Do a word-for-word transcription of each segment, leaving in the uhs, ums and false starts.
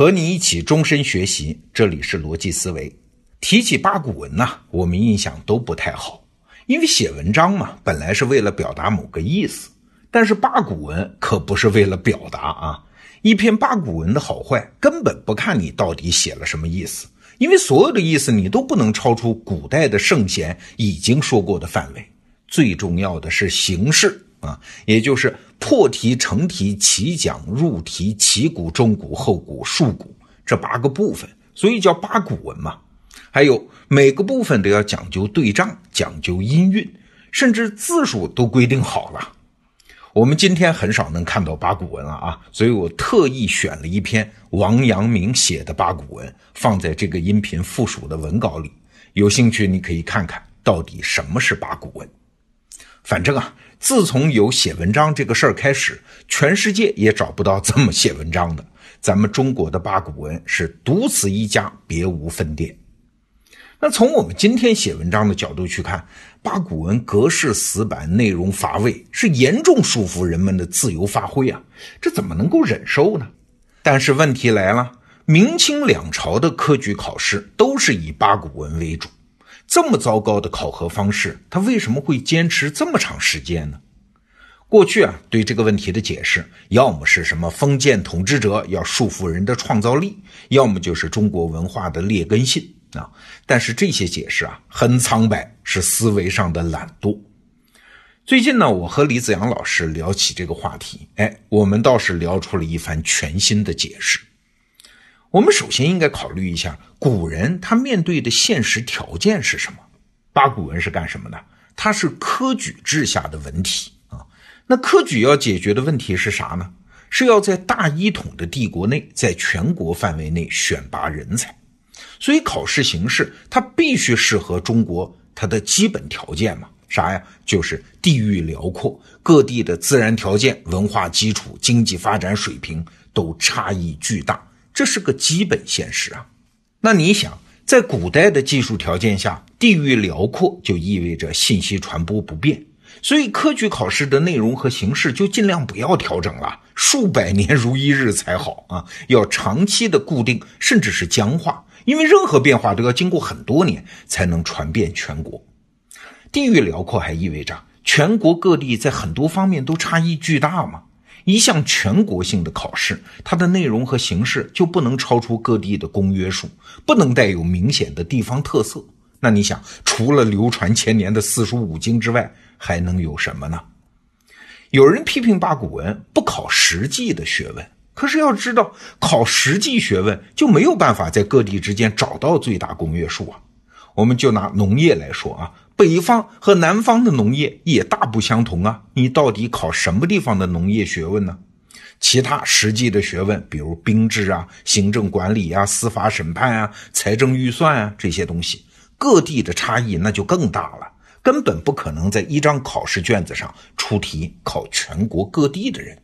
和你一起终身学习，这里是逻辑思维。提起八股文呢、啊，我们印象都不太好，因为写文章嘛，本来是为了表达某个意思，但是八股文可不是为了表达啊。一篇八股文的好坏，根本不看你到底写了什么意思，因为所有的意思你都不能超出古代的圣贤已经说过的范围。最重要的是形式啊，也就是破题、成题、起讲、入题、起骨、中骨、后骨、述骨这八个部分，所以叫八股文嘛。还有每个部分都要讲究对仗，讲究音韵，甚至字数都规定好了。我们今天很少能看到八股文了啊，所以我特意选了一篇王阳明写的八股文，放在这个音频附属的文稿里。有兴趣你可以看看到底什么是八股文。反正啊，自从有写文章这个事儿开始，全世界也找不到这么写文章的。咱们中国的八股文是独此一家，别无分店。那从我们今天写文章的角度去看，八股文格式死板，内容乏味，是严重束缚人们的自由发挥啊，这怎么能够忍受呢？但是问题来了，明清两朝的科举考试都是以八股文为主，这么糟糕的考核方式，它为什么会坚持这么长时间呢？过去啊，对这个问题的解释，要么是什么封建统治者要束缚人的创造力，要么就是中国文化的劣根性啊，但是这些解释啊很苍白，是思维上的懒惰。最近呢，我和李子阳老师聊起这个话题，哎，我们倒是聊出了一番全新的解释。我们首先应该考虑一下古人他面对的现实条件是什么。八股文是干什么的？它是科举制下的文体啊。那科举要解决的问题是啥呢？是要在大一统的帝国内，在全国范围内选拔人才。所以考试形式它必须适合中国它的基本条件嘛，啥呀？就是地域辽阔，各地的自然条件、文化基础、经济发展水平都差异巨大，这是个基本现实啊。那你想，在古代的技术条件下，地域辽阔就意味着信息传播不便，所以科举考试的内容和形式就尽量不要调整了，数百年如一日才好啊，要长期的固定，甚至是僵化，因为任何变化都要经过很多年才能传遍全国。地域辽阔还意味着全国各地在很多方面都差异巨大嘛。一项全国性的考试，它的内容和形式就不能超出各地的公约数，不能带有明显的地方特色。那你想，除了流传千年的四书五经之外，还能有什么呢？有人批评八股文不考实际的学问，可是要知道，考实际学问就没有办法在各地之间找到最大公约数啊。我们就拿农业来说啊，北方和南方的农业也大不相同啊，你到底考什么地方的农业学问呢？其他实际的学问，比如兵制啊、行政管理啊、司法审判啊、财政预算啊，这些东西各地的差异那就更大了，根本不可能在一张考试卷子上出题考全国各地的人。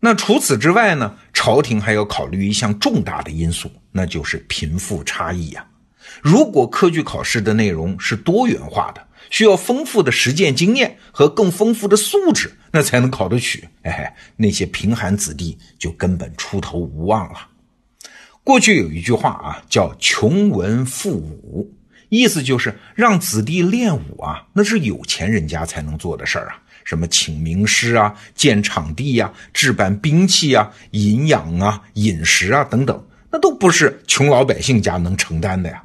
那除此之外呢，朝廷还要考虑一项重大的因素，那就是贫富差异啊。如果科举考试的内容是多元化的，需要丰富的实践经验和更丰富的素质，那才能考得取。哎，那些贫寒子弟就根本出头无望了。过去有一句话啊，叫穷文富武，意思就是让子弟练武啊，那是有钱人家才能做的事儿啊，什么请名师啊、建场地啊、置办兵器啊、营养啊、饮食啊等等，那都不是穷老百姓家能承担的呀。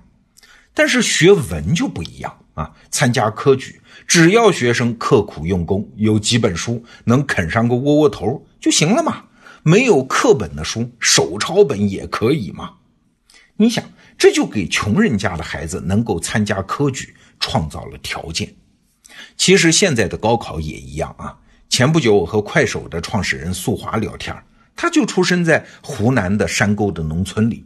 但是学文就不一样啊！参加科举，只要学生刻苦用功，有几本书能啃上个窝窝头就行了嘛。没有课本的书，手抄本也可以嘛。你想，这就给穷人家的孩子能够参加科举创造了条件。其实现在的高考也一样啊。前不久我和快手的创始人素华聊天，他就出生在湖南的山沟的农村里。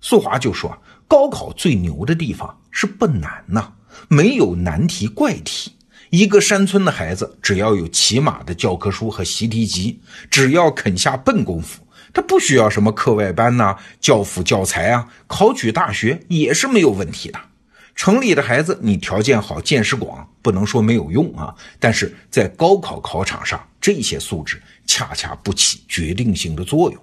素华就说，高考最牛的地方是不难呐、啊，没有难题怪题。一个山村的孩子，只要有起码的教科书和习题集，只要肯下笨功夫，他不需要什么课外班呐、啊、教辅教材啊，考取大学也是没有问题的。城里的孩子，你条件好、见识广，不能说没有用啊，但是在高考考场上，这些素质恰恰不起决定性的作用。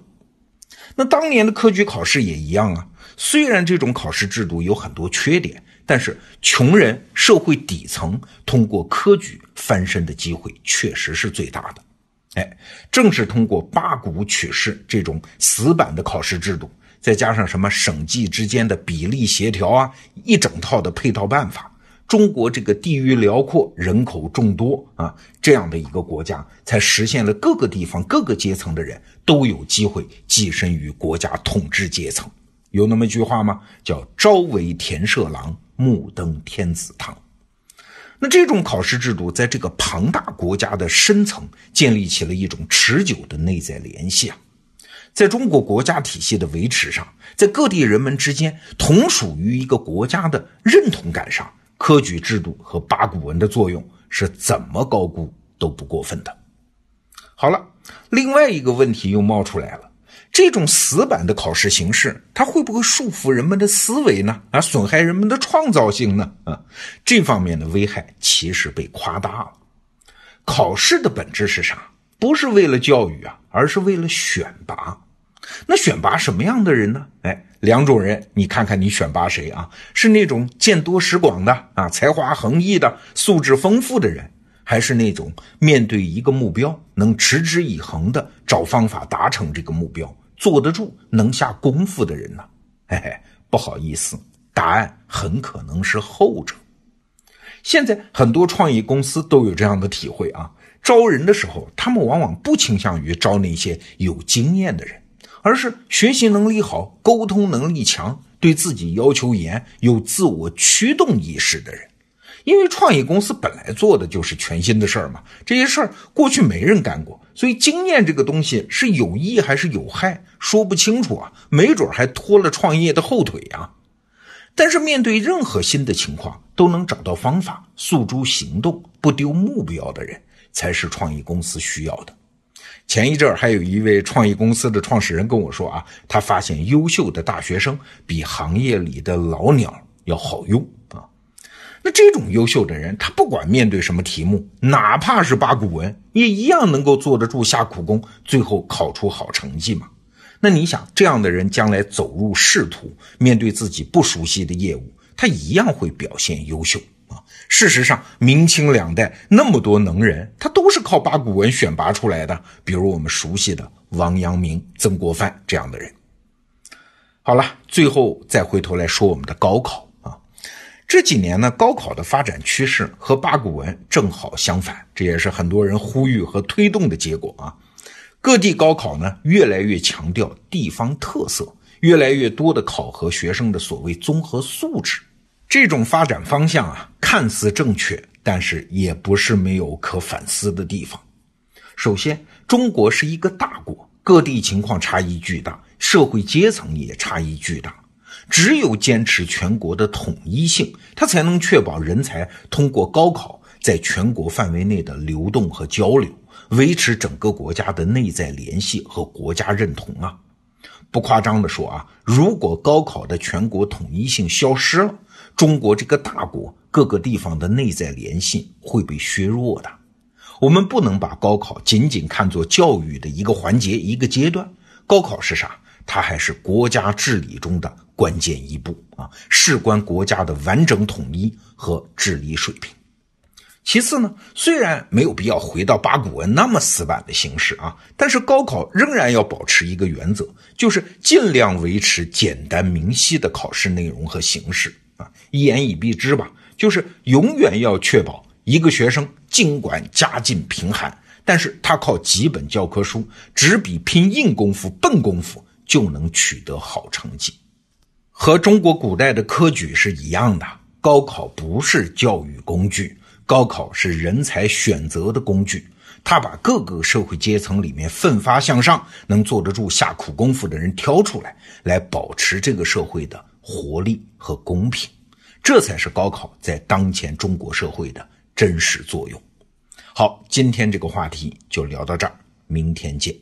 那当年的科举考试也一样啊，虽然这种考试制度有很多缺点，但是穷人、社会底层通过科举翻身的机会确实是最大的。哎，正是通过八股取士这种死板的考试制度，再加上什么省级之间的比例协调啊，一整套的配套办法，中国这个地域辽阔、人口众多啊，这样的一个国家，才实现了各个地方、各个阶层的人都有机会跻身于国家统治阶层。有那么一句话吗？叫朝为田舍郎，暮登天子堂。那这种考试制度在这个庞大国家的深层建立起了一种持久的内在联系啊。在中国国家体系的维持上，在各地人们之间同属于一个国家的认同感上，科举制度和八股文的作用是怎么高估都不过分的。好了，另外一个问题又冒出来了，这种死板的考试形式，它会不会束缚人们的思维呢？啊，损害人们的创造性呢？啊，这方面的危害其实被夸大了。考试的本质是啥？不是为了教育啊，而是为了选拔。那选拔什么样的人呢？哎，两种人，你看看你选拔谁啊？是那种见多识广的啊，才华横溢的，素质丰富的人，还是那种面对一个目标能持之以恒的找方法达成这个目标？坐得住能下功夫的人呢、啊哎、不好意思，答案很可能是后者。现在很多创业公司都有这样的体会啊，招人的时候他们往往不倾向于招那些有经验的人，而是学习能力好、沟通能力强、对自己要求严、有自我驱动意识的人。因为创业公司本来做的就是全新的事儿嘛，这些事儿过去没人干过，所以经验这个东西是有益还是有害，说不清楚啊，没准还拖了创业的后腿啊。但是面对任何新的情况，都能找到方法、诉诸行动、不丢目标的人，才是创业公司需要的。前一阵儿还有一位创业公司的创始人跟我说啊，他发现优秀的大学生比行业里的老鸟要好用啊。那这种优秀的人，他不管面对什么题目，哪怕是八股文，也一样能够坐得住下苦功，最后考出好成绩嘛。那你想，这样的人将来走入仕途，面对自己不熟悉的业务，他一样会表现优秀啊。事实上，明清两代那么多能人，他都是靠八股文选拔出来的，比如我们熟悉的王阳明、曾国藩这样的人。好了，最后再回头来说我们的高考。这几年呢，高考的发展趋势和八股文正好相反，这也是很多人呼吁和推动的结果啊。各地高考呢，越来越强调地方特色，越来越多的考核学生的所谓综合素质。这种发展方向啊，看似正确，但是也不是没有可反思的地方。首先，中国是一个大国，各地情况差异巨大，社会阶层也差异巨大。只有坚持全国的统一性，它才能确保人才通过高考在全国范围内的流动和交流，维持整个国家的内在联系和国家认同啊。不夸张的说啊，如果高考的全国统一性消失了，中国这个大国各个地方的内在联系会被削弱的。我们不能把高考仅仅看作教育的一个环节、一个阶段。高考是啥？它还是国家治理中的关键一步啊，事关国家的完整统一和治理水平。其次呢，虽然没有必要回到八股文那么死板的形式啊，但是高考仍然要保持一个原则，就是尽量维持简单明晰的考试内容和形式啊。一言以蔽之吧，就是永远要确保一个学生尽管家境贫寒，但是他靠几本教科书、只比拼硬功夫、笨功夫就能取得好成绩。和中国古代的科举是一样的，高考不是教育工具，高考是人才选择的工具。它把各个社会阶层里面奋发向上、能坐得住下苦功夫的人挑出来，来保持这个社会的活力和公平。这才是高考在当前中国社会的真实作用。好，今天这个话题就聊到这儿，明天见。